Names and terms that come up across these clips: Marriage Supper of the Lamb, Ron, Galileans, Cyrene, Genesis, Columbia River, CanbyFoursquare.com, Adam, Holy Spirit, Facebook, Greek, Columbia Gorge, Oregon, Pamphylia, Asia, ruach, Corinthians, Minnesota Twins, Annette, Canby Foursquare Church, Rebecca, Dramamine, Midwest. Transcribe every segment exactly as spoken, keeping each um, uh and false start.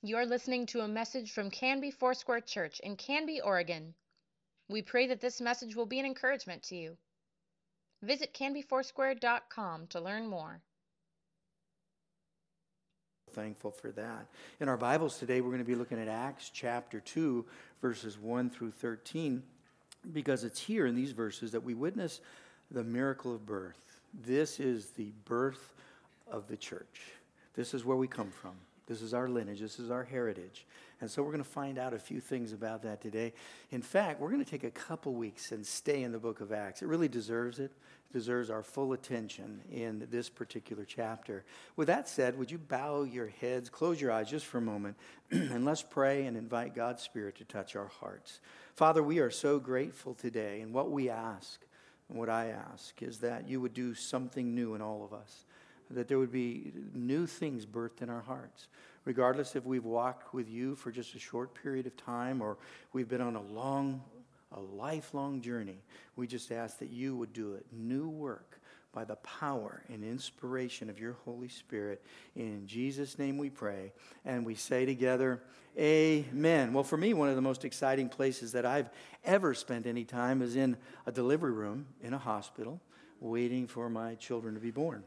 You're listening to a message from Canby Foursquare Church in Canby, Oregon. We pray that this message will be an encouragement to you. Visit Canby Foursquare dot com to learn more. Thankful for that. In our Bibles today, we're going to be looking at Acts chapter two, verses one through thirteen, because it's here in these verses that we witness the miracle of birth. This is the birth of the church. This is where we come from. This is our lineage. This is our heritage. And so we're going to find out a few things about that today. In fact, we're going to take a couple weeks and stay in the book of Acts. It really deserves it. It deserves our full attention in this particular chapter. With that said, would you bow your heads, close your eyes just for a moment, and let's pray and invite God's Spirit to touch our hearts. Father, we are so grateful today. And what we ask, and what I ask, is that you would do something new in all of us. That there would be new things birthed in our hearts. Regardless if we've walked with you for just a short period of time or we've been on a long, a lifelong journey, we just ask that you would do a new work by the power and inspiration of your Holy Spirit. In Jesus' name we pray, and we say together, amen. Well, for me, one of the most exciting places that I've ever spent any time is in a delivery room in a hospital waiting for my children to be born.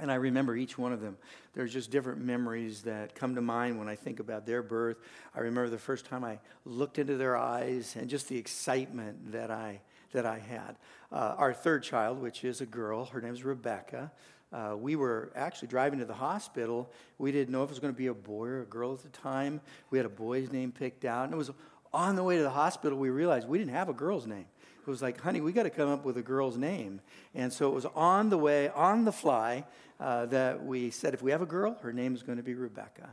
And I remember each one of them. There's just different memories that come to mind when I think about their birth. I remember the first time I looked into their eyes and just the excitement that I that I had. Uh, our third child, which is a girl, her name's Rebecca. Uh, we were actually driving to the hospital. We didn't know if it was going to be a boy or a girl at the time. We had a boy's name picked out. And it was on the way to the hospital we realized we didn't have a girl's name. It was like, honey, we got to come up with a girl's name. And so it was on the way, on the fly, uh, that we said, if we have a girl, her name is going to be Rebecca.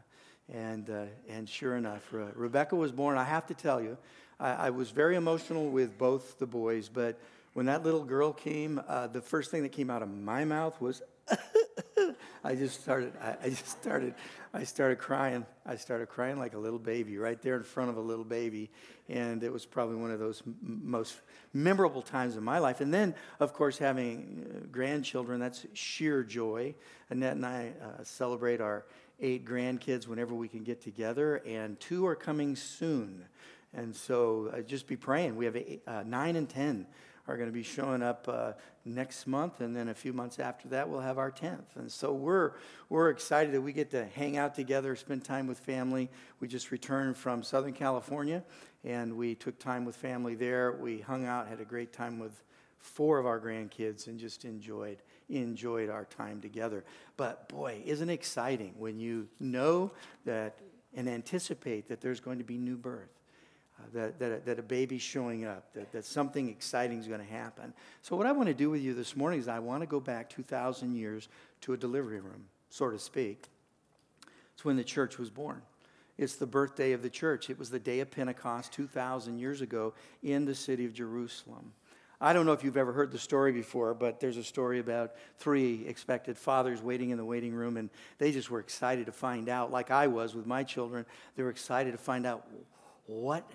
And uh, and sure enough, Re- Rebecca was born. I have to tell you, I, I was very emotional with both the boys. But when that little girl came, uh, the first thing that came out of my mouth was, I just started, I, I just started, I started crying. I started crying like a little baby right there in front of a little baby. And it was probably one of those m- most memorable times in my life. And then, of course, having grandchildren, that's sheer joy. Annette and I uh, celebrate our eight grandkids whenever we can get together. And two are coming soon. And so uh, just be praying. We have eight, uh, nine and ten are going to be showing up uh, next month, and then a few months after that, we'll have our tenth. And so we're we're excited that we get to hang out together, spend time with family. We just returned from Southern California, and we took time with family there. We hung out, had a great time with four of our grandkids, and just enjoyed enjoyed our time together. But boy, isn't it exciting when you know that and anticipate that there's going to be new birth. That, that, that a baby's showing up, that, that something exciting is going to happen. So what I want to do with you this morning is I want to go back two thousand years to a delivery room, so to speak. It's when the church was born. It's the birthday of the church. It was the day of Pentecost two thousand years ago in the city of Jerusalem. I don't know if you've ever heard the story before, but there's a story about three expected fathers waiting in the waiting room, and they just were excited to find out, like I was with my children. They were excited to find out what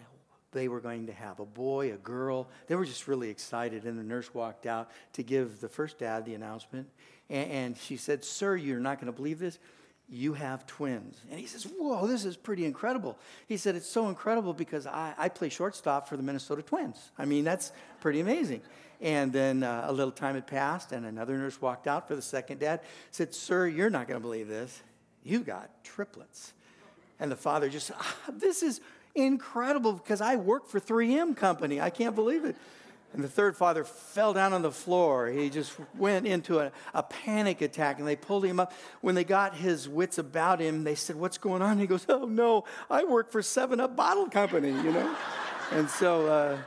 they were going to have, a boy, a girl. They were just really excited, and the nurse walked out to give the first dad the announcement, and, and she said, sir, you're not going to believe this, you have twins. And he says, whoa, this is pretty incredible. He said, it's so incredible because I, I play shortstop for the Minnesota Twins. I mean, that's pretty amazing. And then uh, a little time had passed, and another nurse walked out for the second dad, said, sir, you're not going to believe this, you got triplets. And the father just said, ah, this is incredible, because I work for three M Company. I can't believe it. And the third father fell down on the floor. He just went into a, a panic attack, and they pulled him up. When they got his wits about him, they said, what's going on? And he goes, oh, no, I work for seven up Bottle Company, you know? and so, uh,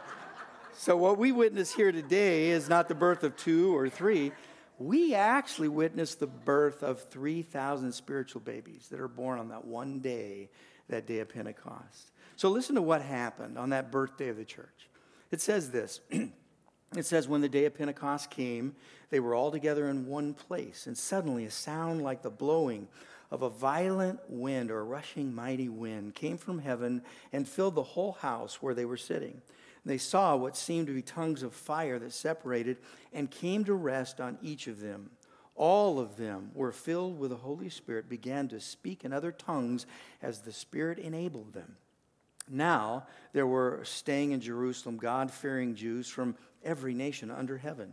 so what we witness here today is not the birth of two or three. We actually witness the birth of three thousand spiritual babies that are born on that one day, that day of Pentecost. So listen to what happened on that birthday of the church. It says this. It says, when the day of Pentecost came, they were all together in one place. And suddenly a sound like the blowing of a violent wind or a rushing mighty wind came from heaven and filled the whole house where they were sitting. They saw what seemed to be tongues of fire that separated and came to rest on each of them. all of them were filled with the Holy Spirit, began to speak in other tongues as the Spirit enabled them. Now there were staying in Jerusalem God-fearing Jews from every nation under heaven.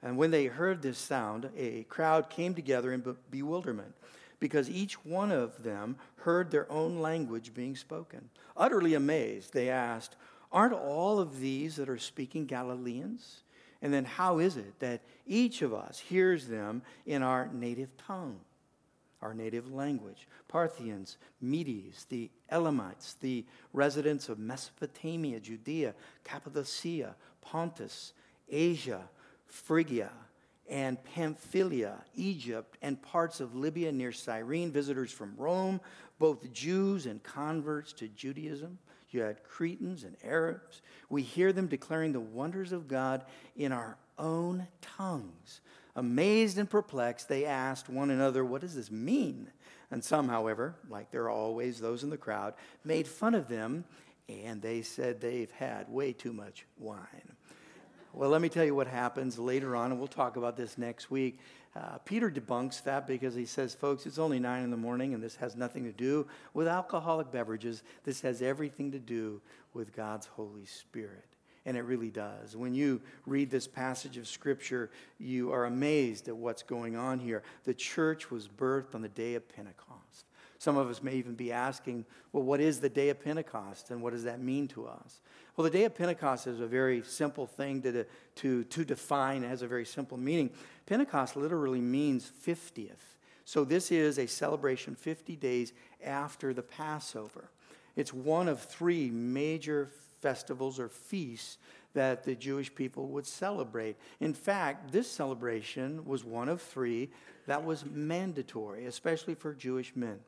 And when they heard this sound, a crowd came together in bewilderment, because each one of them heard their own language being spoken. Utterly amazed, they asked, "Aren't all of these that are speaking Galileans? And then how is it that each of us hears them in our native tongue, our native language? Parthians, Medes, the Elamites, the residents of Mesopotamia, Judea, Cappadocia, Pontus, Asia, Phrygia, and Pamphylia, Egypt, and parts of Libya near Cyrene, visitors from Rome, both Jews and converts to Judaism. You had Cretans and Arabs. We hear them declaring the wonders of God in our own tongues." Amazed and perplexed, they asked one another, "What does this mean?" And some, however, like there are always those in the crowd, made fun of them, and they said they've had way too much wine. Well, let me tell you what happens later on, and we'll talk about this next week. Uh, Peter debunks that because he says, folks, it's only nine in the morning, and this has nothing to do with alcoholic beverages. This has everything to do with God's Holy Spirit, and it really does. When you read this passage of Scripture, you are amazed at what's going on here. The church was birthed on the day of Pentecost. Some of us may even be asking, well, what is the day of Pentecost and what does that mean to us? Well, the day of Pentecost is a very simple thing to, to, to define. It has a very simple meaning. Pentecost literally means fiftieth. So this is a celebration fifty days after the Passover. It's one of three major festivals or feasts that the Jewish people would celebrate. In fact, this celebration was one of three that was mandatory, especially for Jewish men.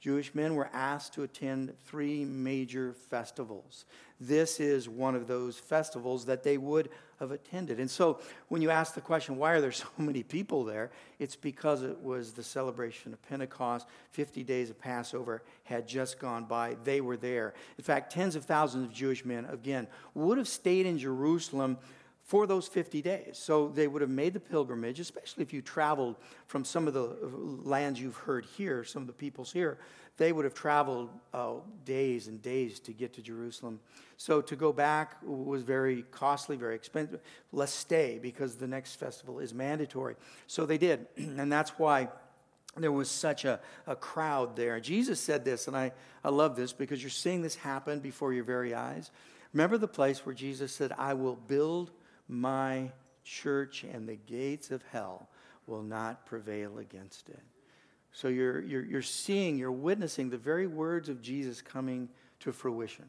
Jewish men were asked to attend three major festivals. This is one of those festivals that they would have attended. And so when you ask the question, why are there so many people there? It's because it was the celebration of Pentecost. fifty days of Passover had just gone by. They were there. In fact, tens of thousands of Jewish men, again, would have stayed in Jerusalem for those fifty days. So they would have made the pilgrimage, especially if you traveled from some of the lands you've heard here, some of the peoples here. They would have traveled uh, days and days to get to Jerusalem. So to go back was very costly, very expensive. Let's stay because the next festival is mandatory. So they did, and that's why there was such a, a crowd there. Jesus said this, and I, I love this because you're seeing this happen before your very eyes. Remember the place where Jesus said, "I will build my church, and the gates of hell will not prevail against it." So you're, you're, you're seeing, you're witnessing the very words of Jesus coming to fruition,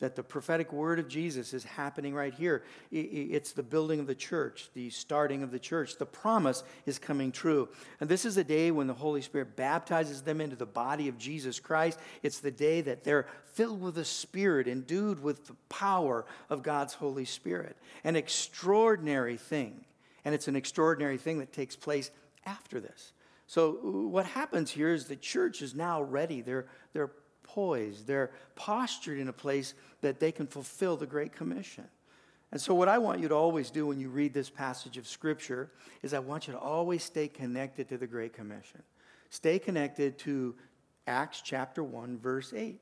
that the prophetic word of Jesus is happening right here. It's the building of the church, the starting of the church. The promise is coming true. And this is the day when the Holy Spirit baptizes them into the body of Jesus Christ. It's the day that they're filled with the Spirit, endued with the power of God's Holy Spirit. An extraordinary thing. And it's an extraordinary thing that takes place after this. So what happens here is the church is now ready. They're, they're poised. They're postured in a place that they can fulfill the Great Commission. And so what I want you to always do when you read this passage of Scripture is I want you to always stay connected to the Great Commission. Stay connected to Acts chapter one, verse eight.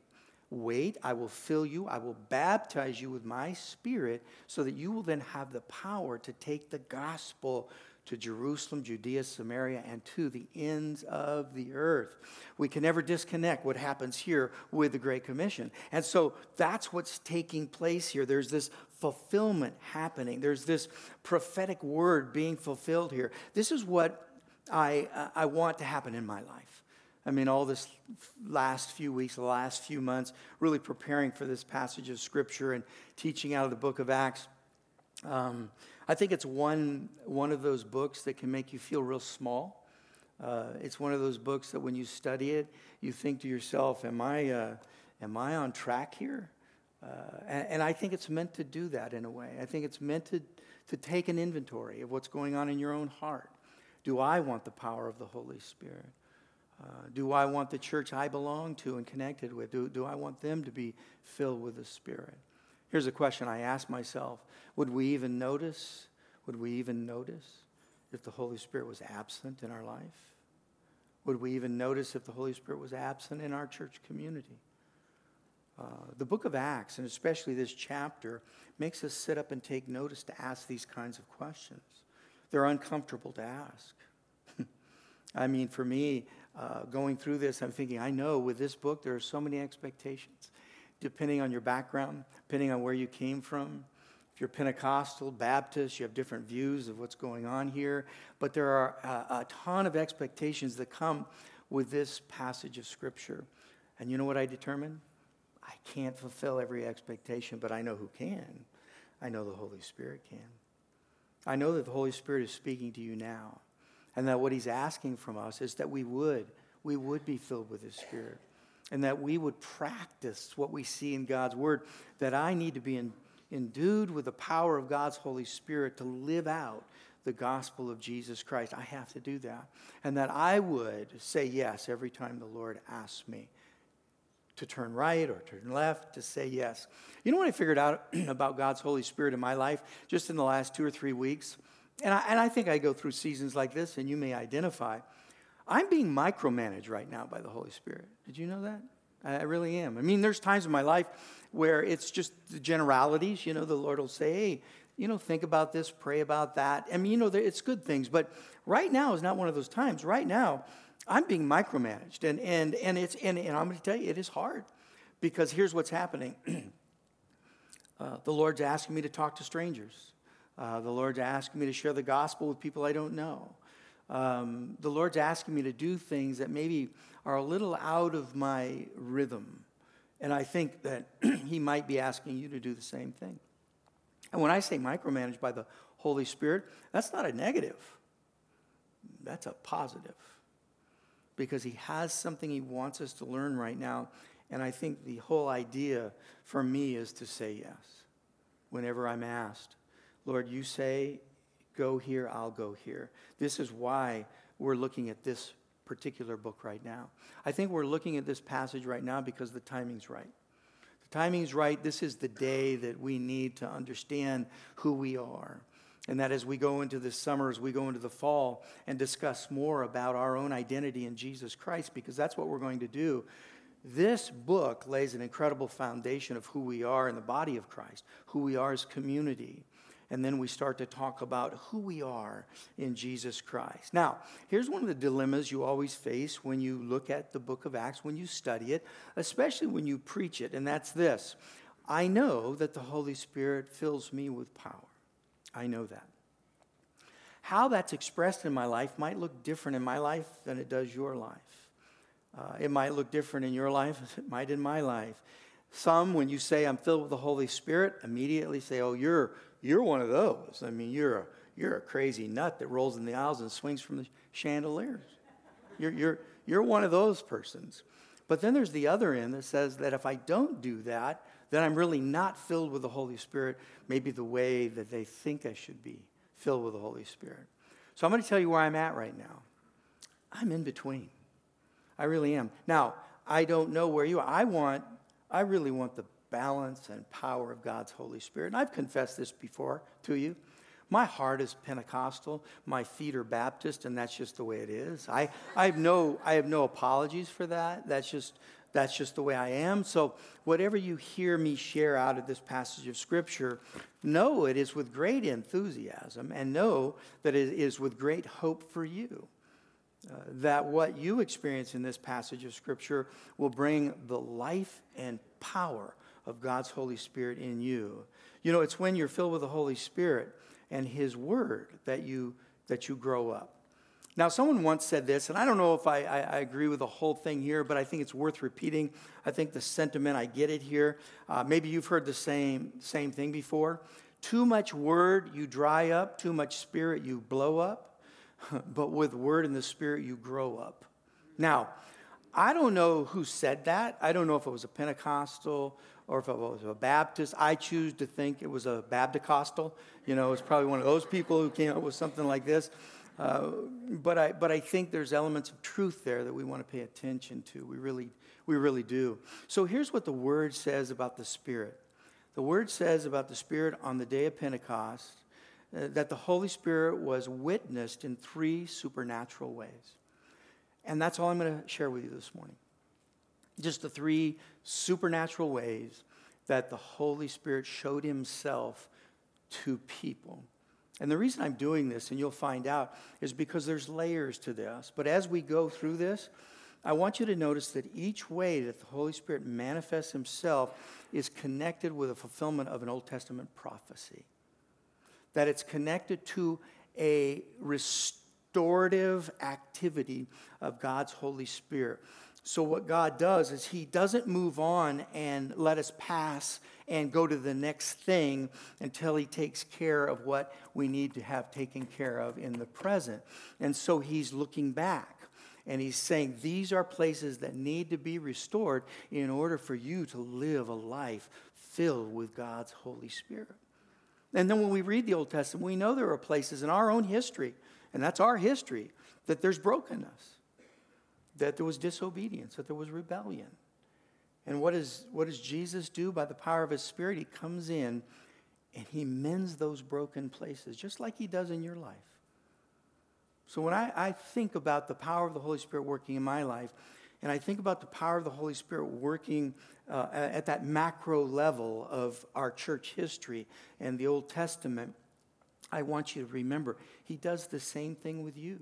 "Wait, I will fill you, I will baptize you with my Spirit, so that you will then have the power to take the gospel to Jerusalem, Judea, Samaria, and to the ends of the earth." We can never disconnect what happens here with the Great Commission. And so that's what's taking place here. There's this fulfillment happening. There's this prophetic word being fulfilled here. This is what I, I want to happen in my life. I mean, all this last few weeks, the last few months, really preparing for this passage of Scripture and teaching out of the book of Acts. Um, I think it's one one of those books that can make you feel real small. Uh, it's one of those books that when you study it, you think to yourself, am I, uh, am I on track here? Uh, and, and I think it's meant to do that in a way. I think it's meant to, to take an inventory of what's going on in your own heart. Do I want the power of the Holy Spirit? Uh, do I want the church I belong to and connected with? Do, do I want them to be filled with the Spirit? Here's a question I ask myself. Would we even notice? Would we even notice if the Holy Spirit was absent in our life? Would we even notice if the Holy Spirit was absent in our church community? Uh, the book of Acts, and especially this chapter, makes us sit up and take notice to ask these kinds of questions. They're uncomfortable to ask. I mean, for me, uh, going through this, I'm thinking, I know with this book, there are so many expectations, depending on your background, depending on where you came from. If you're Pentecostal, Baptist, you have different views of what's going on here. But there are a, a ton of expectations that come with this passage of Scripture. And you know what I determined? I can't fulfill every expectation, but I know who can. I know the Holy Spirit can. I know that the Holy Spirit is speaking to you now. And that what he's asking from us is that we would, we would be filled with his Spirit. And that we would practice what we see in God's Word. That I need to be in, endued with the power of God's Holy Spirit to live out the gospel of Jesus Christ. I have to do that. And that I would say yes every time the Lord asks me to turn right or turn left, to say yes. You know what I figured out about God's Holy Spirit in my life just in the last two or three weeks? And I, and I think I go through seasons like this, and you may identify. I'm being micromanaged right now by the Holy Spirit. Did you know that? I really am. I mean, there's times in my life where it's just the generalities. You know, the Lord will say, hey, you know, think about this, pray about that. I mean, you know, it's good things. But right now is not one of those times. Right now, I'm being micromanaged. And and and it's and, and I'm going to tell you, it is hard. Because here's what's happening. uh, the Lord's asking me to talk to strangers. Uh, the Lord's asking me to share the gospel with people I don't know. Um, the Lord's asking me to do things that maybe are a little out of my rhythm. And I think that he might be asking you to do the same thing. And when I say micromanaged by the Holy Spirit, that's not a negative. That's a positive. Because he has something he wants us to learn right now. And I think the whole idea for me is to say yes. Whenever I'm asked, Lord, you say, go here, I'll go here. This is why we're looking at this particular book right now. I think we're looking at this passage right now because the timing's right. The timing's right. This is the day that we need to understand who we are. And that as we go into this summer, as we go into the fall, and discuss more about our own identity in Jesus Christ, because that's what we're going to do. This book lays an incredible foundation of who we are in the body of Christ, who we are as community. And then we start to talk about who we are in Jesus Christ. Now, here's one of the dilemmas you always face when you look at the book of Acts, when you study it, especially when you preach it, and that's this. I know that the Holy Spirit fills me with power. I know that. How that's expressed in my life might look different in my life than it does your life. Uh, it might look different in your life as it might in my life. Some, when you say, I'm filled with the Holy Spirit, immediately say, oh, you're You're one of those. I mean, you're a, you're a crazy nut that rolls in the aisles and swings from the chandeliers. You're, you're, you're one of those persons. But then there's the other end that says that if I don't do that, then I'm really not filled with the Holy Spirit, maybe the way that they think I should be filled with the Holy Spirit. So I'm going to tell you where I'm at right now. I'm in between. I really am. Now, I don't know where you are. I want, I really want the balance and power of God's Holy Spirit. And I've confessed this before to you. My heart is Pentecostal. My feet are Baptist, and that's just the way it is. I, I have no I have no apologies for that. That's just that's just the way I am. So whatever you hear me share out of this passage of Scripture, know it is with great enthusiasm, and know that it is with great hope for you. Uh, that what you experience in this passage of Scripture will bring the life and power of God's Holy Spirit in you. You know, it's when you're filled with the Holy Spirit and His Word that you that you grow up. Now, someone once said this, and I don't know if I, I, I agree with the whole thing here, but I think it's worth repeating. I think the sentiment, I get it here. Uh, maybe you've heard the same same thing before. Too much word, you dry up. Too much spirit, you blow up. But with word and the Spirit, you grow up. Now, I don't know who said that. I don't know if it was a Pentecostal or if it was a Baptist. I choose to think it was a Babdacostal. You know, it's probably one of those people who came up with something like this. Uh, but I, but I think there's elements of truth there that we want to pay attention to. We really, we really do. So here's what the Word says about the Spirit. The Word says about the Spirit on the day of Pentecost that the Holy Spirit was witnessed in three supernatural ways. And that's all I'm going to share with you this morning. Just the three supernatural ways that the Holy Spirit showed himself to people. And the reason I'm doing this, and you'll find out, is because there's layers to this. But as we go through this, I want you to notice that each way that the Holy Spirit manifests himself is connected with a fulfillment of an Old Testament prophecy. That it's connected to a restorative activity of God's Holy Spirit. So what God does is he doesn't move on and let us pass and go to the next thing until he takes care of what we need to have taken care of in the present. And so he's looking back. And he's saying, these are places that need to be restored in order for you to live a life filled with God's Holy Spirit. And then when we read the Old Testament, we know there are places in our own history, and that's our history, that there's brokenness, that there was disobedience, that there was rebellion. And what is, what does Jesus do by the power of his Spirit? He comes in and he mends those broken places, just like he does in your life. So when I, I think about the power of the Holy Spirit working in my life, and I think about the power of the Holy Spirit working uh, at that macro level of our church history and the Old Testament, I want you to remember, he does the same thing with you.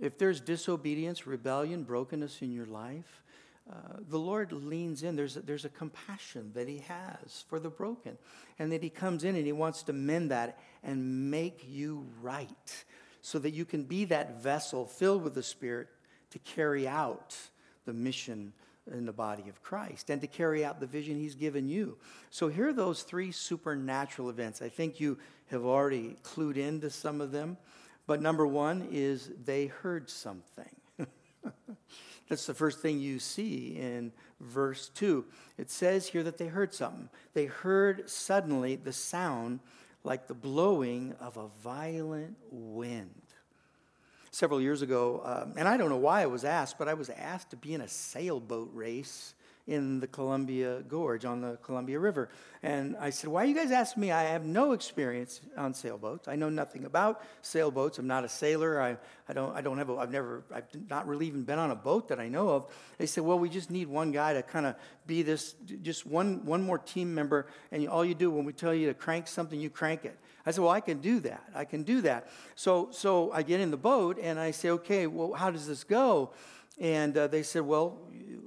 If there's disobedience, rebellion, brokenness in your life, uh, the Lord leans in. There's a, there's a compassion that he has for the broken, and that he comes in and he wants to mend that and make you right, so that you can be that vessel filled with the Spirit to carry out the mission in the body of Christ and to carry out the vision he's given you. So here are those three supernatural events. I think you have already clued into some of them. But number one is they heard something. That's the first thing you see in verse two. It says here that they heard something. They heard suddenly the sound like the blowing of a violent wind. Several years ago, um, and I don't know why I was asked, but I was asked to be in a sailboat race in the Columbia Gorge on the Columbia River. And I said, why are you guys asking me? I have no experience on sailboats. I know nothing about sailboats. I'm not a sailor. I, I don't I don't have a, I've never, I've not really even been on a boat that I know of. They said, well, we just need one guy to kind of be this, just one, one more team member. And all you do when we tell you to crank something, you crank it. I said, well, I can do that. I can do that. So, so I get in the boat and I say, okay, well, how does this go? And uh, they said, well,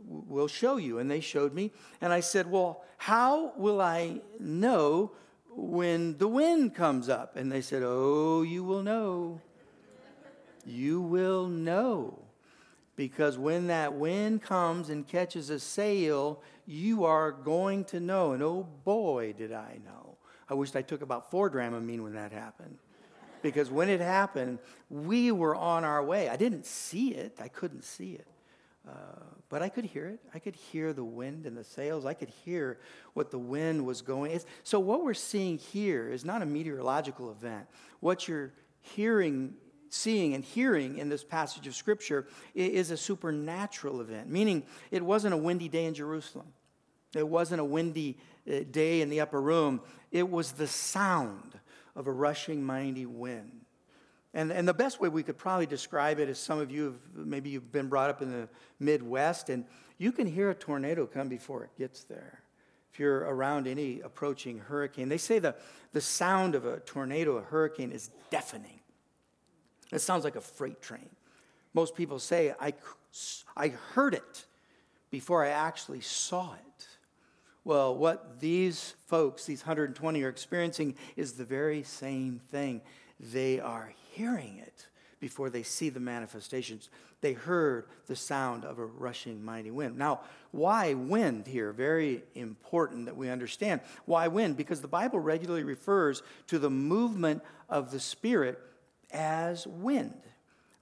we'll show you. And they showed me. And I said, well, how will I know when the wind comes up? And they said, oh, you will know. You will know. Because when that wind comes and catches a sail, you are going to know. And oh, boy, did I know. I wished I took about four Dramamine when that happened. Because when it happened, we were on our way. I didn't see it. I couldn't see it. Uh, but I could hear it. I could hear the wind and the sails. I could hear what the wind was going. It's, so what we're seeing here is not a meteorological event. What you're hearing, seeing, and hearing in this passage of Scripture is a supernatural event, meaning it wasn't a windy day in Jerusalem. It wasn't a windy day in the upper room. It was the sound of a rushing, mighty wind. And, and the best way we could probably describe it is some of you, have, maybe you've been brought up in the Midwest, and you can hear a tornado come before it gets there. If you're around any approaching hurricane, they say the, the sound of a tornado, a hurricane, is deafening. It sounds like a freight train. Most people say, I, I heard it before I actually saw it. Well, what these folks, these one hundred twenty, are experiencing is the very same thing. They are hearing it before they see the manifestations. They heard the sound of a rushing mighty wind. Now, why wind here? Very important that we understand. Why wind? Because the Bible regularly refers to the movement of the Spirit as wind.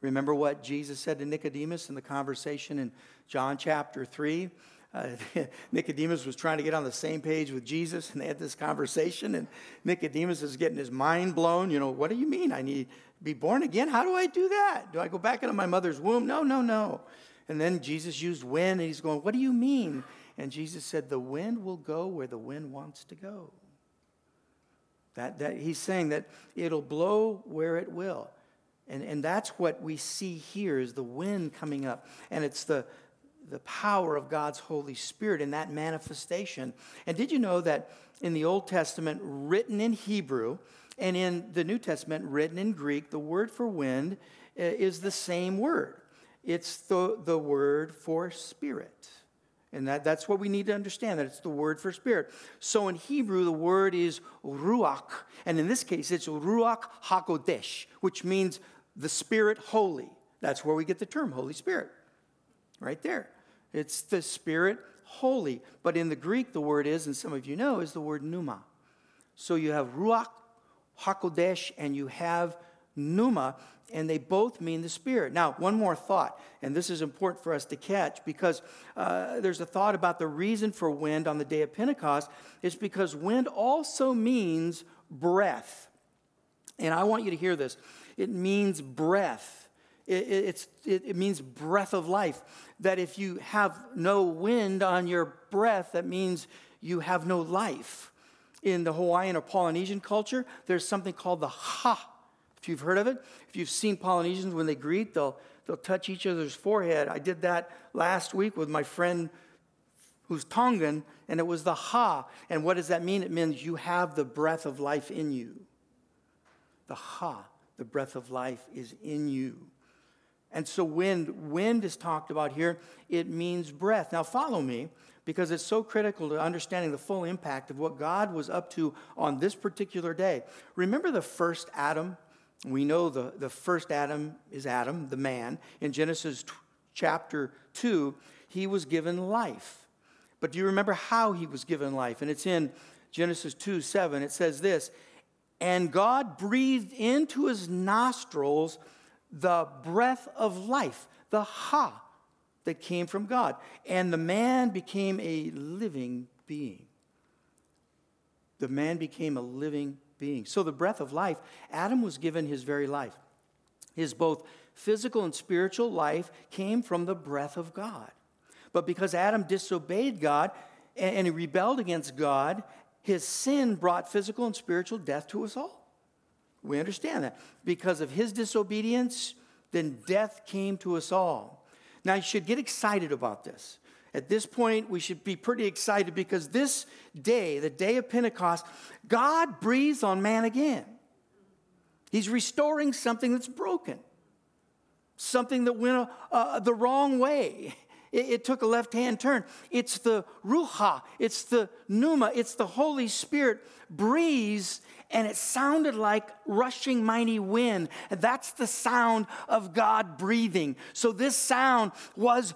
Remember what Jesus said to Nicodemus in the conversation in John chapter three? Uh, Nicodemus was trying to get on the same page with Jesus, and they had this conversation, and Nicodemus is getting his mind blown. You know, what do you mean? I need to be born again? How do I do that? Do I go back into my mother's womb? No, no, no. And then Jesus used wind, and he's going, what do you mean? And Jesus said, the wind will go where the wind wants to go. That, that he's saying that it'll blow where it will. And, and that's what we see here is the wind coming up. And it's the, the power of God's Holy Spirit in that manifestation. And did you know that in the Old Testament, written in Hebrew, and in the New Testament, written in Greek, the word for wind is the same word. It's the, the word for spirit. And that, that's what we need to understand, that it's the word for spirit. So in Hebrew, the word is ruach. And in this case, it's ruach hakodesh, which means the spirit holy. That's where we get the term Holy Spirit, right there. It's the spirit holy. But in the Greek, the word is, and some of you know, is the word pneuma. So you have ruach hakodesh and you have pneuma, and they both mean the Spirit. Now, one more thought, and this is important for us to catch, because uh, there's a thought about the reason for wind on the day of Pentecost is because wind also means breath. And I want you to hear this. It means breath. It, it, it's, it, it means breath of life, that if you have no wind on your breath, that means you have no life. In the Hawaiian or Polynesian culture, there's something called the ha. If you've heard of it, if you've seen Polynesians when they greet, they'll they'll touch each other's forehead. I did that last week with my friend who's Tongan, and it was the ha. And what does that mean? It means you have the breath of life in you. The ha, the breath of life is in you. And so wind, wind is talked about here. It means breath. Now follow me, because it's so critical to understanding the full impact of what God was up to on this particular day. Remember the first Adam? We know the, the first Adam is Adam, the man. In Genesis t- chapter two, he was given life. But do you remember how he was given life? And it's in Genesis two seven. It says this, and God breathed into his nostrils the breath of life, the ha that came from God. And the man became a living being. The man became a living being. Being. So the breath of life, Adam was given his very life. His both physical and spiritual life came from the breath of God. But because Adam disobeyed God and he rebelled against God, his sin brought physical and spiritual death to us all. We understand that. Because of his disobedience, then death came to us all. Now you should get excited about this. At this point, we should be pretty excited because this day, the day of Pentecost, God breathes on man again. He's restoring something that's broken, something that went uh, the wrong way. It, it took a left-hand turn. It's the ruha, it's the pneuma, it's the Holy Spirit breeze, and it sounded like rushing mighty wind. That's the sound of God breathing. So this sound was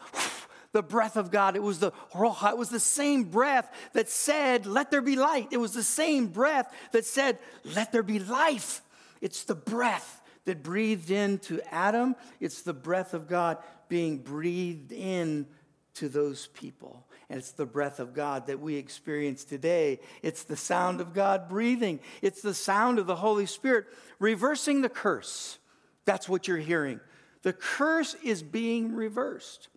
the breath of God. It was the ruach. It was the same breath that said, let there be light. It was the same breath that said, let there be life. It's the breath that breathed into Adam. It's the breath of God being breathed in to those people. And it's the breath of God that we experience today. It's the sound of God breathing. It's the sound of the Holy Spirit reversing the curse. That's what you're hearing. The curse is being reversed.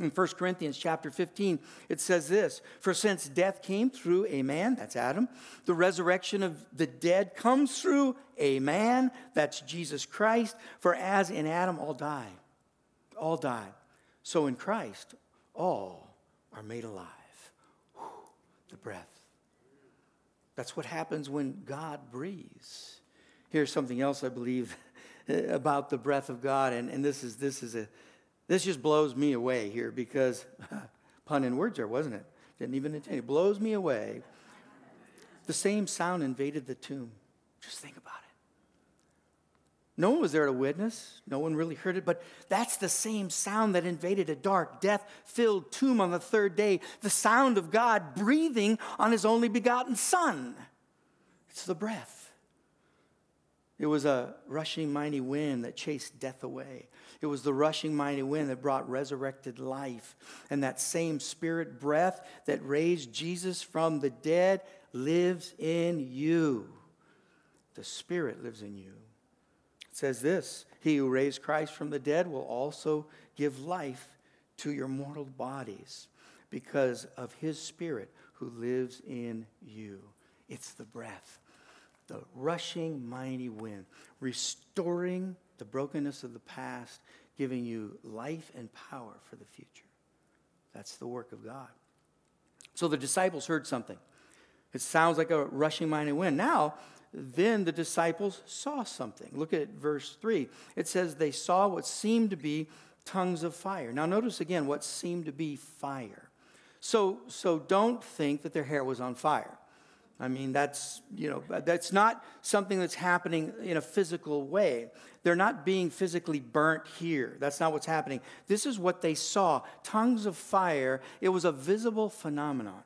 In First Corinthians chapter fifteen, it says this, for since death came through a man, that's Adam, the resurrection of the dead comes through a man, that's Jesus Christ. For as in Adam all die, all die, so in Christ all are made alive. Whew, the breath. That's what happens when God breathes. Here's something else I believe about the breath of God, and, and this is this is a This just blows me away here because, pun in words there, wasn't it? Didn't even intend it. Blows me away. The same sound invaded the tomb. Just think about it. No one was there to witness. No one really heard it. But that's the same sound that invaded a dark, death-filled tomb on the third day. The sound of God breathing on his only begotten Son. It's the breath. It was a rushing mighty wind that chased death away. It was the rushing mighty wind that brought resurrected life. And that same spirit breath that raised Jesus from the dead lives in you. The Spirit lives in you. It says this, he who raised Christ from the dead will also give life to your mortal bodies because of his Spirit who lives in you. It's the breath. the rushing, mighty wind, restoring the brokenness of the past, giving you life and power for the future. That's the work of God. So the disciples heard something. It sounds like a rushing, mighty wind. Now, then the disciples saw something. Look at verse three. It says they saw what seemed to be tongues of fire. Now notice again what seemed to be fire. So, so don't think that their hair was on fire. I mean, that's, you know, that's not something that's happening in a physical way. They're not being physically burnt here. That's not what's happening. This is what they saw. Tongues of fire. It was a visible phenomenon.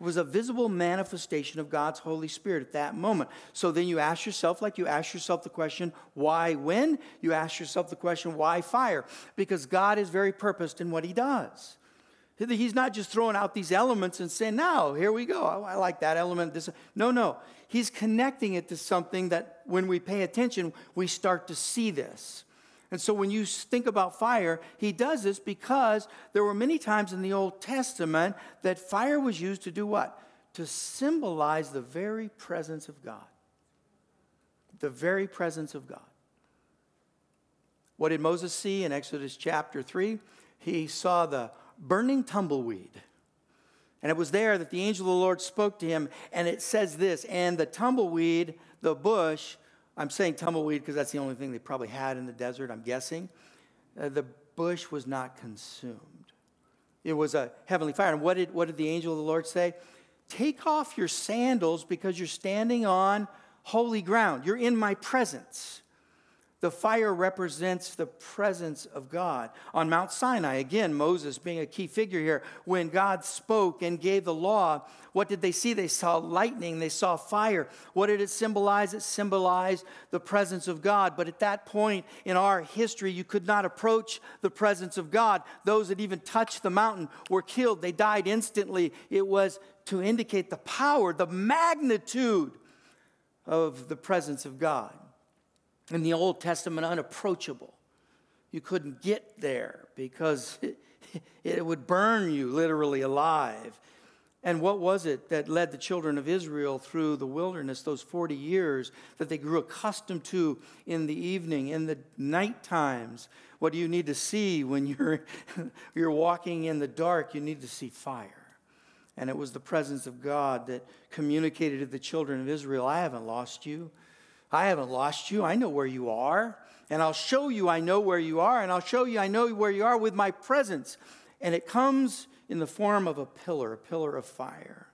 It was a visible manifestation of God's Holy Spirit at that moment. So then you ask yourself, like you ask yourself the question, why when? You ask yourself the question, why fire? Because God is very purposed in what he does. He's not just throwing out these elements and saying, now, here we go. I like that element. This. No, no. He's connecting it to something that when we pay attention, we start to see this. And so when you think about fire, he does this because there were many times in the Old Testament that fire was used to do what? To symbolize the very presence of God. The very presence of God. What did Moses see in Exodus chapter three? He saw the burning tumbleweed. And it was there that the angel of the Lord spoke to him. And it says this, and the tumbleweed, the bush, I'm saying tumbleweed because that's the only thing they probably had in the desert, I'm guessing. Uh, the bush was not consumed. It was a heavenly fire. And what did, what did the angel of the Lord say? Take off your sandals because you're standing on holy ground. You're in my presence. The fire represents the presence of God. On Mount Sinai, again, Moses being a key figure here, when God spoke and gave the law, what did they see? They saw lightning. They saw fire. What did it symbolize? It symbolized the presence of God. But at that point in our history, you could not approach the presence of God. Those that even touched the mountain were killed. They died instantly. It was to indicate the power, the magnitude of the presence of God. In the Old Testament, unapproachable. You couldn't get there because it, it would burn you literally alive. And what was it that led the children of Israel through the wilderness, those forty years that they grew accustomed to in the evening, in the night times? What do you need to see when you're, you're walking in the dark? You need to see fire. And it was the presence of God that communicated to the children of Israel, I haven't lost you. I haven't lost you. I know where you are. And I'll show you I know where you are. And I'll show you I know where you are with my presence. And it comes in the form of a pillar, a pillar of fire.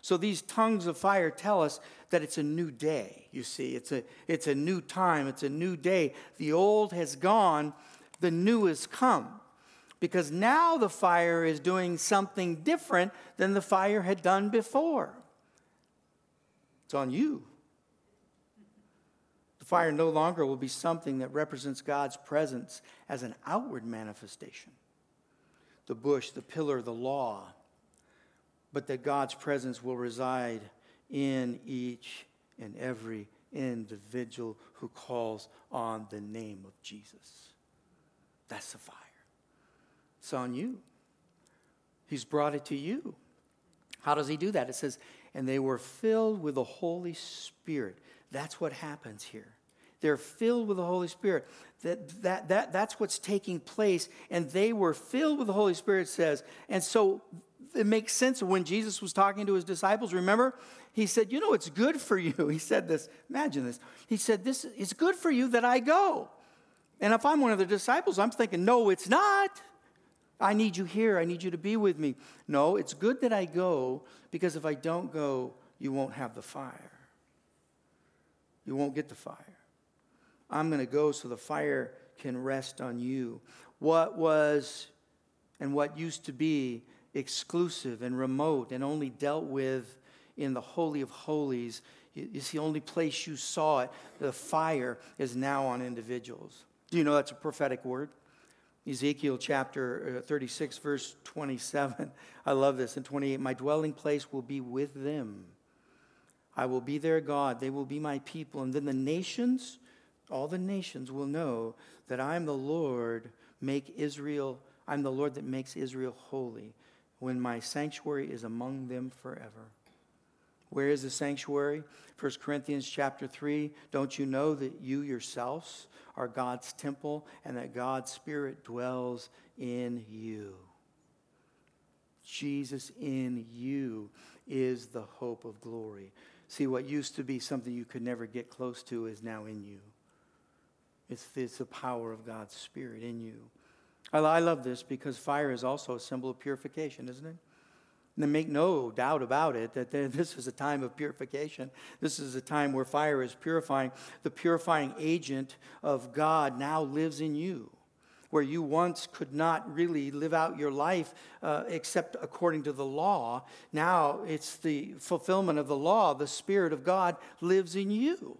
So these tongues of fire tell us that it's a new day, you see. It's a, it's a new time. It's a new day. The old has gone. The new has come. Because now the fire is doing something different than the fire had done before. It's on you. Fire no longer will be something that represents God's presence as an outward manifestation. The bush, the pillar, the law. But that God's presence will reside in each and every individual who calls on the name of Jesus. That's the fire. It's on you. He's brought it to you. How does he do that? It says, and they were filled with the Holy Spirit. That's what happens here. They're filled with the Holy Spirit. That, that, that, that's what's taking place. And they were filled with the Holy Spirit, it says. And so it makes sense when Jesus was talking to his disciples. Remember, he said, you know, it's good for you. He said this. Imagine this. He said, "This it's good for you that I go." And if I'm one of the disciples, I'm thinking, no, it's not. I need you here. I need you to be with me. No, it's good that I go because if I don't go, you won't have the fire. You won't get the fire. I'm going to go so the fire can rest on you. What was and what used to be exclusive and remote and only dealt with in the Holy of Holies, it's the only place you saw it. The fire is now on individuals. Do you know that's a prophetic word? Ezekiel chapter thirty-six, verse twenty-seven. I love this. And twenty-eight, my dwelling place will be with them. I will be their God. They will be my people. And then the nations, all the nations will know that I am the Lord, make Israel, I'm the Lord that makes Israel holy when my sanctuary is among them forever. Where is the sanctuary? First Corinthians chapter three, don't you know that you yourselves are God's temple and that God's Spirit dwells in you? Jesus in you is the hope of glory. See, what used to be something you could never get close to is now in you. It's, it's the power of God's Spirit in you. I, I love this because fire is also a symbol of purification, isn't it? And make no doubt about it that this is a time of purification. This is a time where fire is purifying. The purifying agent of God now lives in you, where you once could not really live out your life uh, except according to the law. Now it's the fulfillment of the law. The Spirit of God lives in you.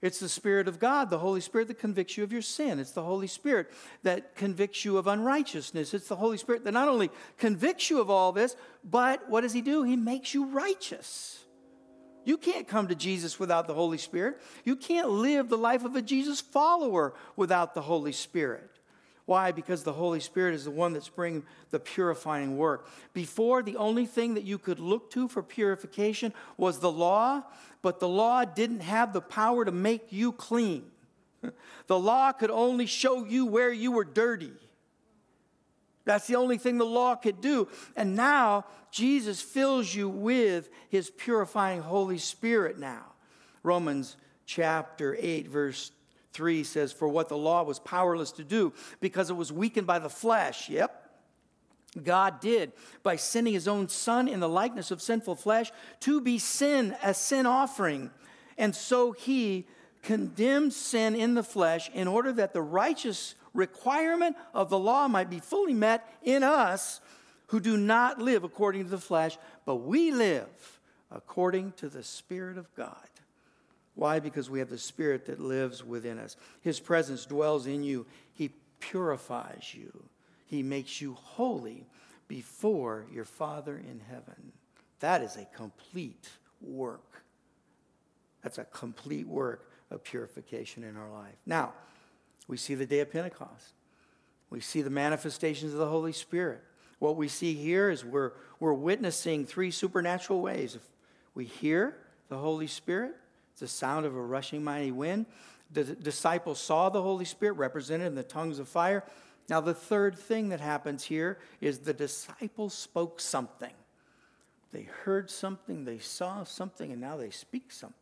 It's the Spirit of God, the Holy Spirit, that convicts you of your sin. It's the Holy Spirit that convicts you of unrighteousness. It's the Holy Spirit that not only convicts you of all this, but what does he do? He makes you righteous. You can't come to Jesus without the Holy Spirit. You can't live the life of a Jesus follower without the Holy Spirit. Why? Because the Holy Spirit is the one that's bringing the purifying work. Before, the only thing that you could look to for purification was the law, but the law didn't have the power to make you clean. The law could only show you where you were dirty. That's the only thing the law could do. And now, Jesus fills you with his purifying Holy Spirit now. Romans chapter eight, verse three says, for what the law was powerless to do because it was weakened by the flesh. Yep. God did by sending his own son in the likeness of sinful flesh to be sin, a sin offering. And so he condemned sin in the flesh in order that the righteous requirement of the law might be fully met in us who do not live according to the flesh, but we live according to the Spirit of God. Why? Because we have the Spirit that lives within us. His presence dwells in you. He purifies you. He makes you holy before your Father in heaven. That is a complete work. That's a complete work of purification in our life. Now, we see the day of Pentecost. We see the manifestations of the Holy Spirit. What we see here is we're, we're witnessing three supernatural ways. If we hear the Holy Spirit, it's the sound of a rushing mighty wind. The disciples saw the Holy Spirit represented in the tongues of fire. Now, the third thing that happens here is the disciples spoke something. They heard something, they saw something, and now they speak something.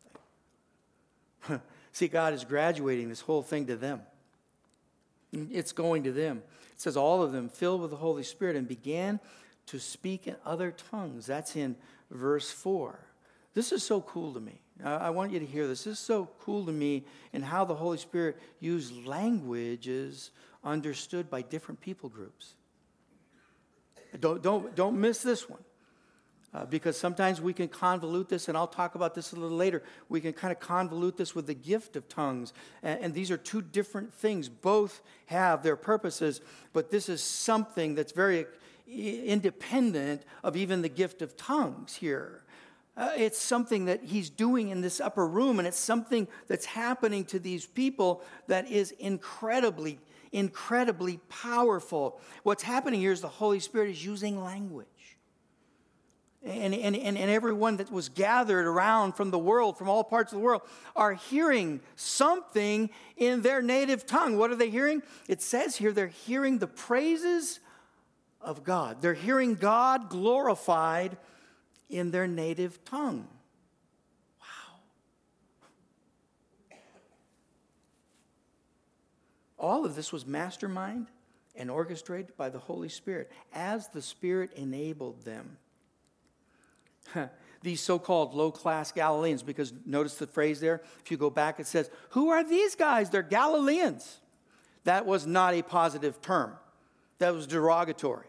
See, God is graduating this whole thing to them. It's going to them. It says all of them filled with the Holy Spirit and began to speak in other tongues. That's in verse four. This is so cool to me. I want you to hear this. This is so cool to me in how the Holy Spirit used languages understood by different people groups. Don't, don't, don't miss this one uh, because sometimes we can convolute this, and I'll talk about this a little later. We can kind of convolute this with the gift of tongues, and, and these are two different things. Both have their purposes, but this is something that's very independent of even the gift of tongues here. Uh, it's something that he's doing in this upper room, and it's something that's happening to these people that is incredibly, incredibly powerful. What's happening here is the Holy Spirit is using language. And, and, and, and everyone that was gathered around from the world, from all parts of the world, are hearing something in their native tongue. What are they hearing? It says here they're hearing the praises of God. They're hearing God glorified in their native tongue. Wow. All of this was masterminded and orchestrated by the Holy Spirit as the Spirit enabled them. These so-called low-class Galileans, because notice the phrase there. If you go back, it says, who are these guys? They're Galileans. That was not a positive term. That was derogatory.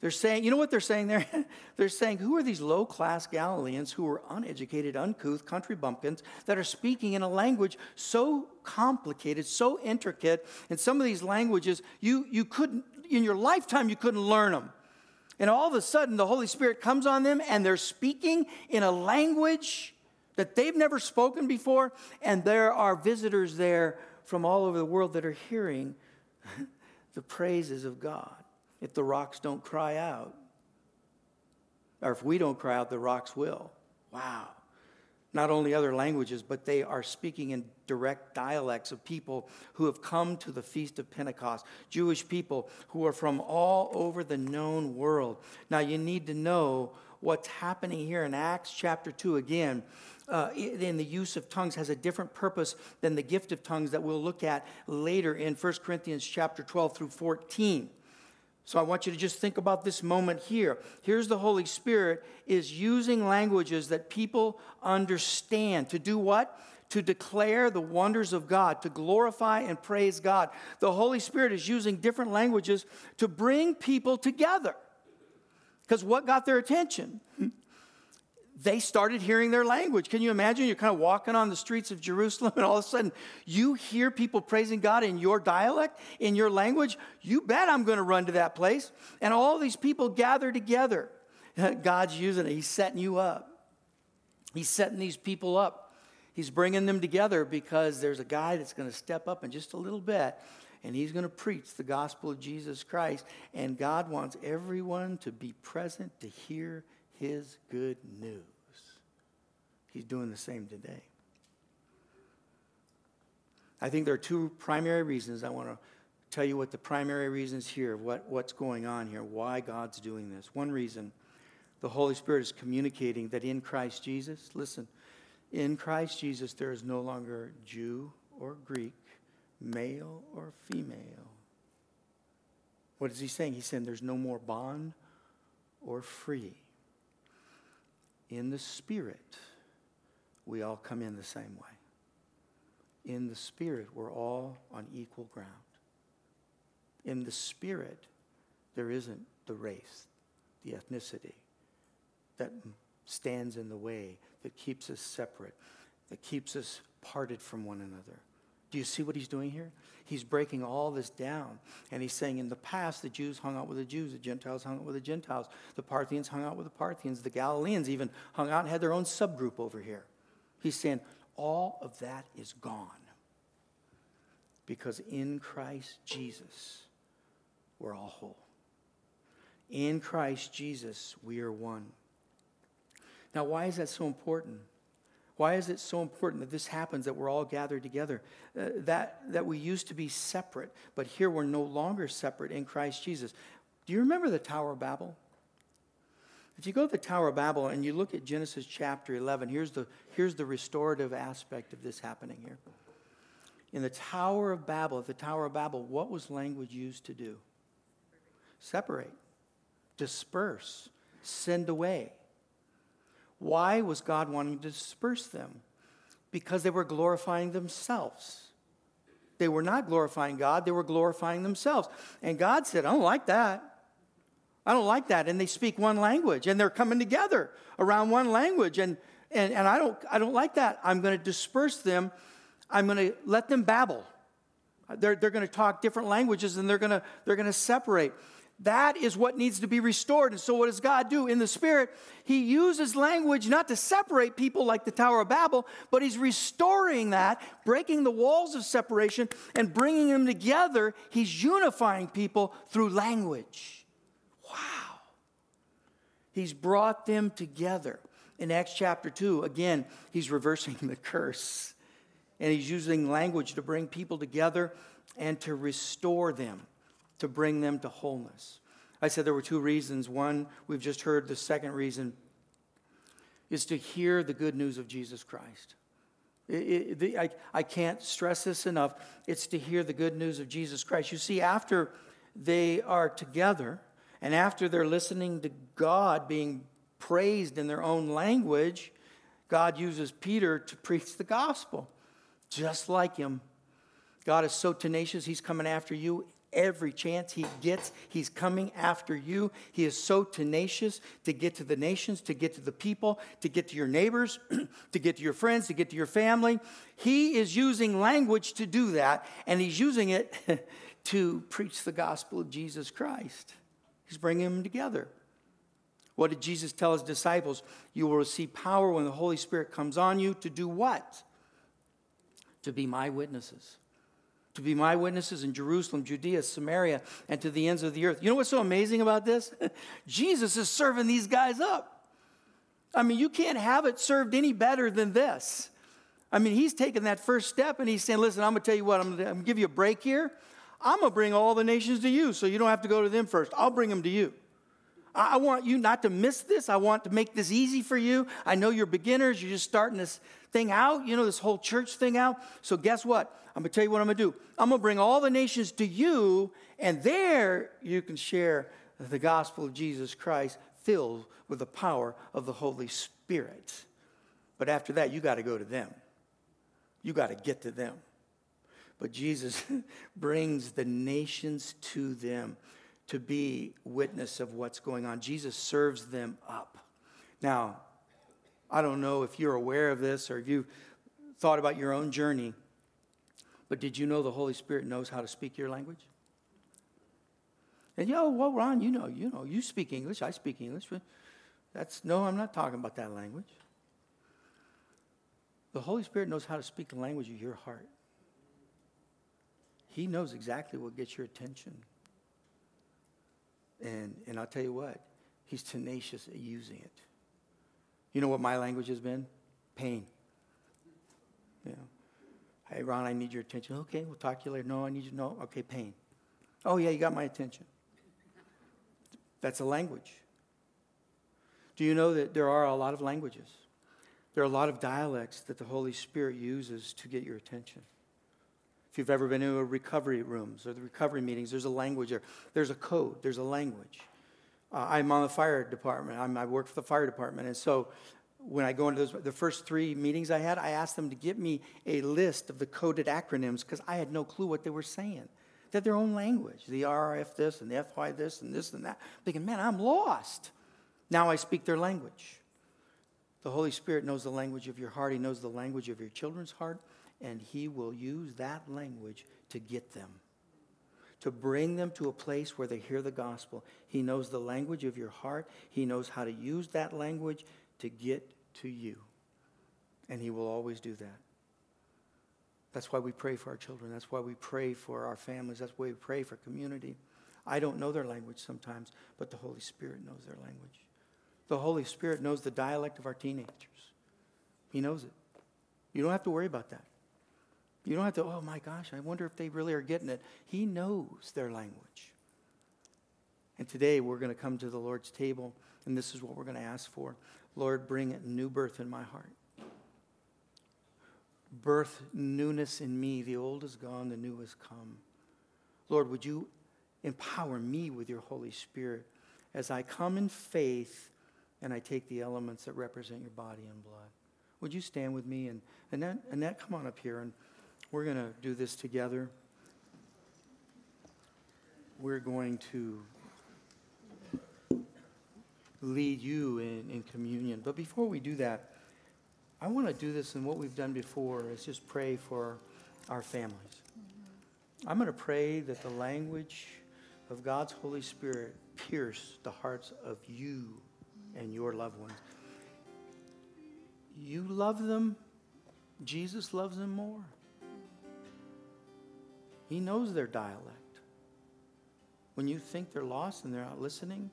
They're saying, you know what they're saying there? They're saying, who are these low-class Galileans who are uneducated, uncouth, country bumpkins that are speaking in a language so complicated, so intricate? And some of these languages, you, you couldn't, in your lifetime, you couldn't learn them. And all of a sudden, the Holy Spirit comes on them, and they're speaking in a language that they've never spoken before. And there are visitors there from all over the world that are hearing the praises of God. If the rocks don't cry out, or if we don't cry out, the rocks will. Wow. not only other languages, but they are speaking in direct dialects of people who have come to the Feast of Pentecost, Jewish people who are from all over the known world. Now, you need to know what's happening here in Acts chapter two again. Uh, in the use of tongues has a different purpose than the gift of tongues that we'll look at later in First Corinthians chapter twelve through fourteen. So I want you to just think about this moment here. Here's the Holy Spirit is using languages that people understand to do what? To declare the wonders of God, to glorify and praise God. The Holy Spirit is using different languages to bring people together. Because what got their attention? They started hearing their language. Can you imagine? You're kind of walking on the streets of Jerusalem, and all of a sudden you hear people praising God in your dialect, in your language. You bet I'm going to run to that place. And all these people gather together. God's using it. He's setting you up. He's setting these people up. He's bringing them together because there's a guy that's going to step up in just a little bit, and he's going to preach the gospel of Jesus Christ. And God wants everyone to be present to hear His good news. He's doing the same today. I think there are two primary reasons. I want to tell you what the primary reasons here, what, what's going on here, why God's doing this. One reason, the Holy Spirit is communicating that in Christ Jesus, listen, in Christ Jesus there is no longer Jew or Greek, male or female. What is he saying? He's saying there's no more bond or free. In the Spirit, we all come in the same way. In the Spirit, we're all on equal ground. In the Spirit, there isn't the race, the ethnicity that stands in the way, that keeps us separate, that keeps us parted from one another. Do you see what he's doing here? He's breaking all this down. And he's saying in the past, the Jews hung out with the Jews. The Gentiles hung out with the Gentiles. The Parthians hung out with the Parthians. The Galileans even hung out and had their own subgroup over here. He's saying all of that is gone. Because in Christ Jesus, we're all whole. In Christ Jesus, we are one. Now, why is that so important? Why is it so important that this happens, that we're all gathered together? Uh, that, that we used to be separate, but here we're no longer separate in Christ Jesus. Do you remember the Tower of Babel? If you go to the Tower of Babel and you look at Genesis chapter eleven, here's the, here's the restorative aspect of this happening here. In the Tower of Babel, at the Tower of Babel, what was language used to do? Separate, disperse, send away. Why was God wanting to disperse them? Because they were glorifying themselves. They were not glorifying God. They were glorifying themselves. And God said, I don't like that. I don't like that. And they speak one language. And they're coming together around one language. And, and, and I don't, I don't like that. I'm going to disperse them. I'm going to let them babble. They're, they're going to talk different languages, and they're going to, they're going to separate. That is what needs to be restored. And so what does God do? In the Spirit, He uses language not to separate people like the Tower of Babel, but He's restoring that, breaking the walls of separation and bringing them together. He's unifying people through language. Wow. He's brought them together. In Acts chapter two, again, He's reversing the curse. And He's using language to bring people together and to restore them, to bring them to wholeness. I said there were two reasons. One, we've just heard. The second reason is to hear the good news of Jesus Christ. It, it, the, I, I can't stress this enough. It's to hear the good news of Jesus Christ. You see, after they are together and after they're listening to God being praised in their own language, God uses Peter to preach the gospel, just like him. God is so tenacious, He's coming after you. Every chance He gets, He's coming after you. He is so tenacious to get to the nations, to get to the people, to get to your neighbors, to get to your friends, to get to your family. He is using language to do that, and He's using it to preach the gospel of Jesus Christ. He's bringing them together. What did Jesus tell His disciples? You will receive power when the Holy Spirit comes on you to do what? To be my witnesses. To be my witnesses in Jerusalem, Judea, Samaria, and to the ends of the earth. You know what's so amazing about this? Jesus is serving these guys up. I mean, you can't have it served any better than this. I mean, he's taking that first step, and he's saying, listen, I'm going to tell you what, I'm going to give you a break here. I'm going to bring all the nations to you, so you don't have to go to them first. I'll bring them to you. I want you not to miss this. I want to make this easy for you. I know you're beginners. You're just starting this thing out, you know, this whole church thing out. So guess what? I'm going to tell you what I'm going to do. I'm going to bring all the nations to you, and there you can share the gospel of Jesus Christ filled with the power of the Holy Spirit. But after that, you got to go to them. You got to get to them. But Jesus brings the nations to them to be witness of what's going on. Jesus serves them up. Now, I don't know if you're aware of this or if you've thought about your own journey, but did you know the Holy Spirit knows how to speak your language? And, yo, well, Ron, you know, you know, you speak English, I speak English. But that's, no, I'm not talking about that language. The Holy Spirit knows how to speak the language of your heart. He knows exactly what gets your attention. And and I'll tell you what, he's tenacious at using it. You know what my language has been? Pain. You know, hey, Ron, I need your attention. Okay, we'll talk to you later. No, I need you. No, okay, pain. Oh, yeah, you got my attention. That's a language. Do you know that there are a lot of languages? There are a lot of dialects that the Holy Spirit uses to get your attention. If you've ever been to a recovery rooms or the recovery meetings, there's a language there. There's a code. There's a language. Uh, I'm on the fire department. I'm, I work for the fire department. And so when I go into those, the first three meetings I had, I asked them to give me a list of the coded acronyms because I had no clue what they were saying. They had their own language. The R F this and the F Y this and this and that. Thinking, man, I'm lost. Now I speak their language. The Holy Spirit knows the language of your heart. He knows the language of your children's heart. And he will use that language to get them, to bring them to a place where they hear the gospel. He knows the language of your heart. He knows how to use that language to get to you. And he will always do that. That's why we pray for our children. That's why we pray for our families. That's why we pray for community. I don't know their language sometimes, but the Holy Spirit knows their language. The Holy Spirit knows the dialect of our teenagers. He knows it. You don't have to worry about that. You don't have to, oh my gosh, I wonder if they really are getting it. He knows their language. And today we're going to come to the Lord's table, and this is what we're going to ask for. Lord, bring new birth in my heart. Birth newness in me. The old is gone, the new has come. Lord, would you empower me with your Holy Spirit as I come in faith and I take the elements that represent your body and blood. Would you stand with me? And Annette, Annette come on up here, and we're going to do this together. We're going to lead you in, in communion. But before we do that, I want to do this, and what we've done before is just pray for our families. I'm going to pray that the language of God's Holy Spirit pierce the hearts of you and your loved ones. You love them. Jesus loves them more. He knows their dialect. When you think they're lost and they're not listening,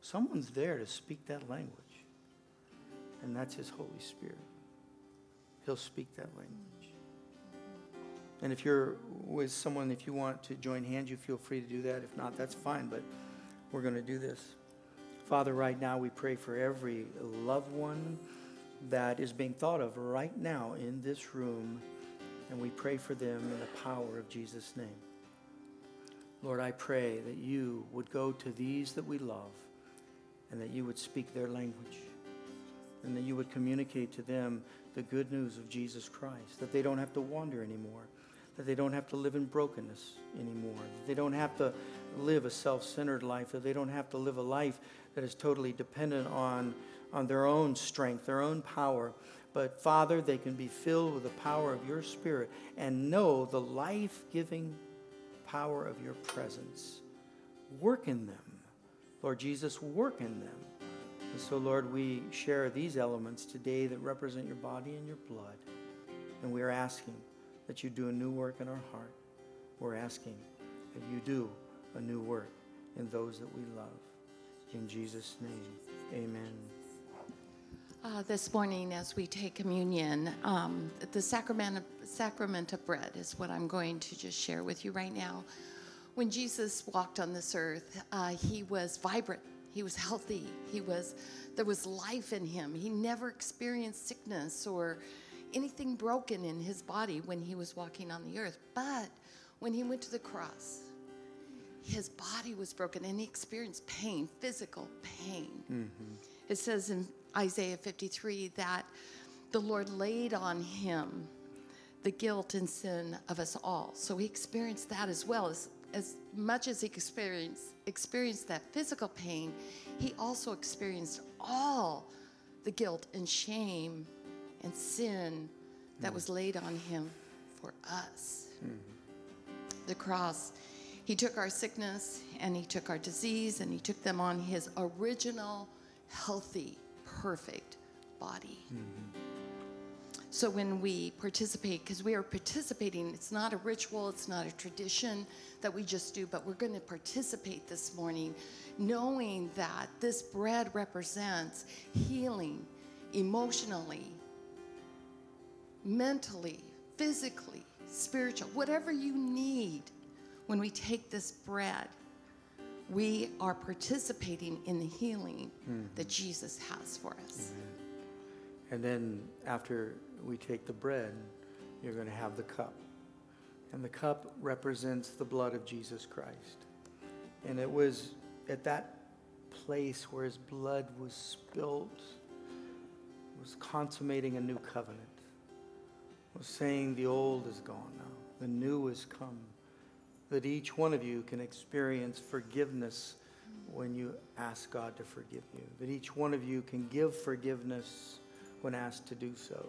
someone's there to speak that language. And that's his Holy Spirit. He'll speak that language. And if you're with someone, if you want to join hands, you feel free to do that. If not, that's fine, but we're going to do this. Father, right now we pray for every loved one that is being thought of right now in this room. And we pray for them in the power of Jesus' name. Lord, I pray that you would go to these that we love and that you would speak their language and that you would communicate to them the good news of Jesus Christ, that they don't have to wander anymore, that they don't have to live in brokenness anymore, that they don't have to live a self-centered life, that they don't have to live a life that is totally dependent on, on their own strength, their own power. But, Father, they can be filled with the power of your Spirit and know the life-giving power of your presence. Work in them. Lord Jesus, work in them. And so, Lord, we share these elements today that represent your body and your blood. And we are asking that you do a new work in our heart. We're asking that you do a new work in those that we love. In Jesus' name, amen. uh, this morning as we take communion. Um, the sacrament of, sacrament of bread is what I'm going to just share with you right now. When Jesus walked on this earth, uh, he was vibrant. He was healthy. He was, there was life in him. He never experienced sickness or anything broken in his body when he was walking on the earth. But when he went to the cross, his body was broken, and he experienced pain, physical pain. Mm-hmm. It says in Isaiah fifty-three that the Lord laid on him the guilt and sin of us all. So he experienced that as well. As, as much as he experienced, experienced that physical pain, he also experienced all the guilt and shame and sin that mm. was laid on him for us. Mm. The cross, he took our sickness and he took our disease and he took them on his original, healthy, perfect body. Mm-hmm. So when we participate, because we are participating, it's not a ritual, it's not a tradition that we just do, but we're going to participate this morning knowing that this bread represents healing emotionally, mentally, physically, spiritual, whatever you need. When we take this bread, we are participating in the healing mm-hmm. that Jesus has for us. Amen. And then after we take the bread, you're going to have the cup. And the cup represents the blood of Jesus Christ. And it was at that place where his blood was spilled, was consummating a new covenant, was saying the old is gone now, the new has come. That each one of you can experience forgiveness when you ask God to forgive you. That each one of you can give forgiveness when asked to do so.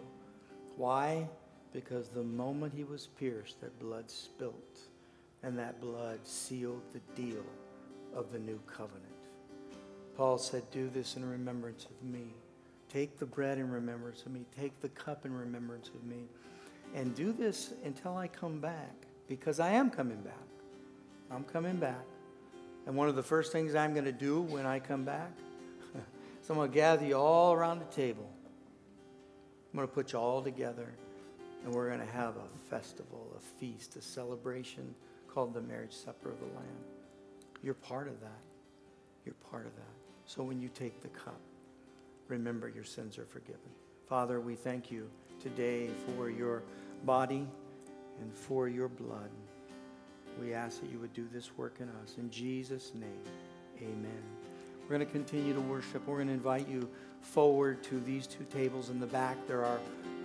Why? Because the moment he was pierced, that blood spilt, and that blood sealed the deal of the new covenant. Paul said, do this in remembrance of me. Take the bread in remembrance of me. Take the cup in remembrance of me. And do this until I come back, because I am coming back. I'm coming back. And one of the first things I'm going to do when I come back, so I'm going to gather you all around the table. I'm going to put you all together, and we're going to have a festival, a feast, a celebration called the marriage supper of the Lamb. You're part of that. You're part of that. So when you take the cup, remember your sins are forgiven. Father, we thank you today for your body and for your blood. We ask that you would do this work in us. In Jesus' name, amen. We're going to continue to worship. We're going to invite you forward to these two tables in the back. There are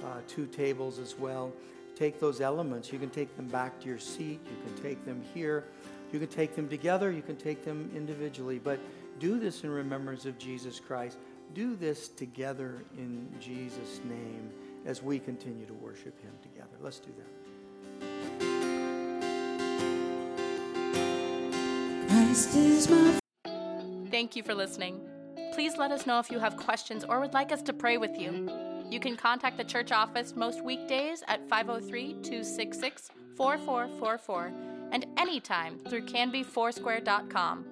uh, two tables as well. Take those elements. You can take them back to your seat. You can take them here. You can take them together. You can take them individually. But do this in remembrance of Jesus Christ. Do this together in Jesus' name as we continue to worship him together. Let's do that. Thank you for listening. Please let us know if you have questions or would like us to pray with you. You can contact the church office most weekdays at five oh three, two six six, four four four four and anytime through Canby Foursquare dot com.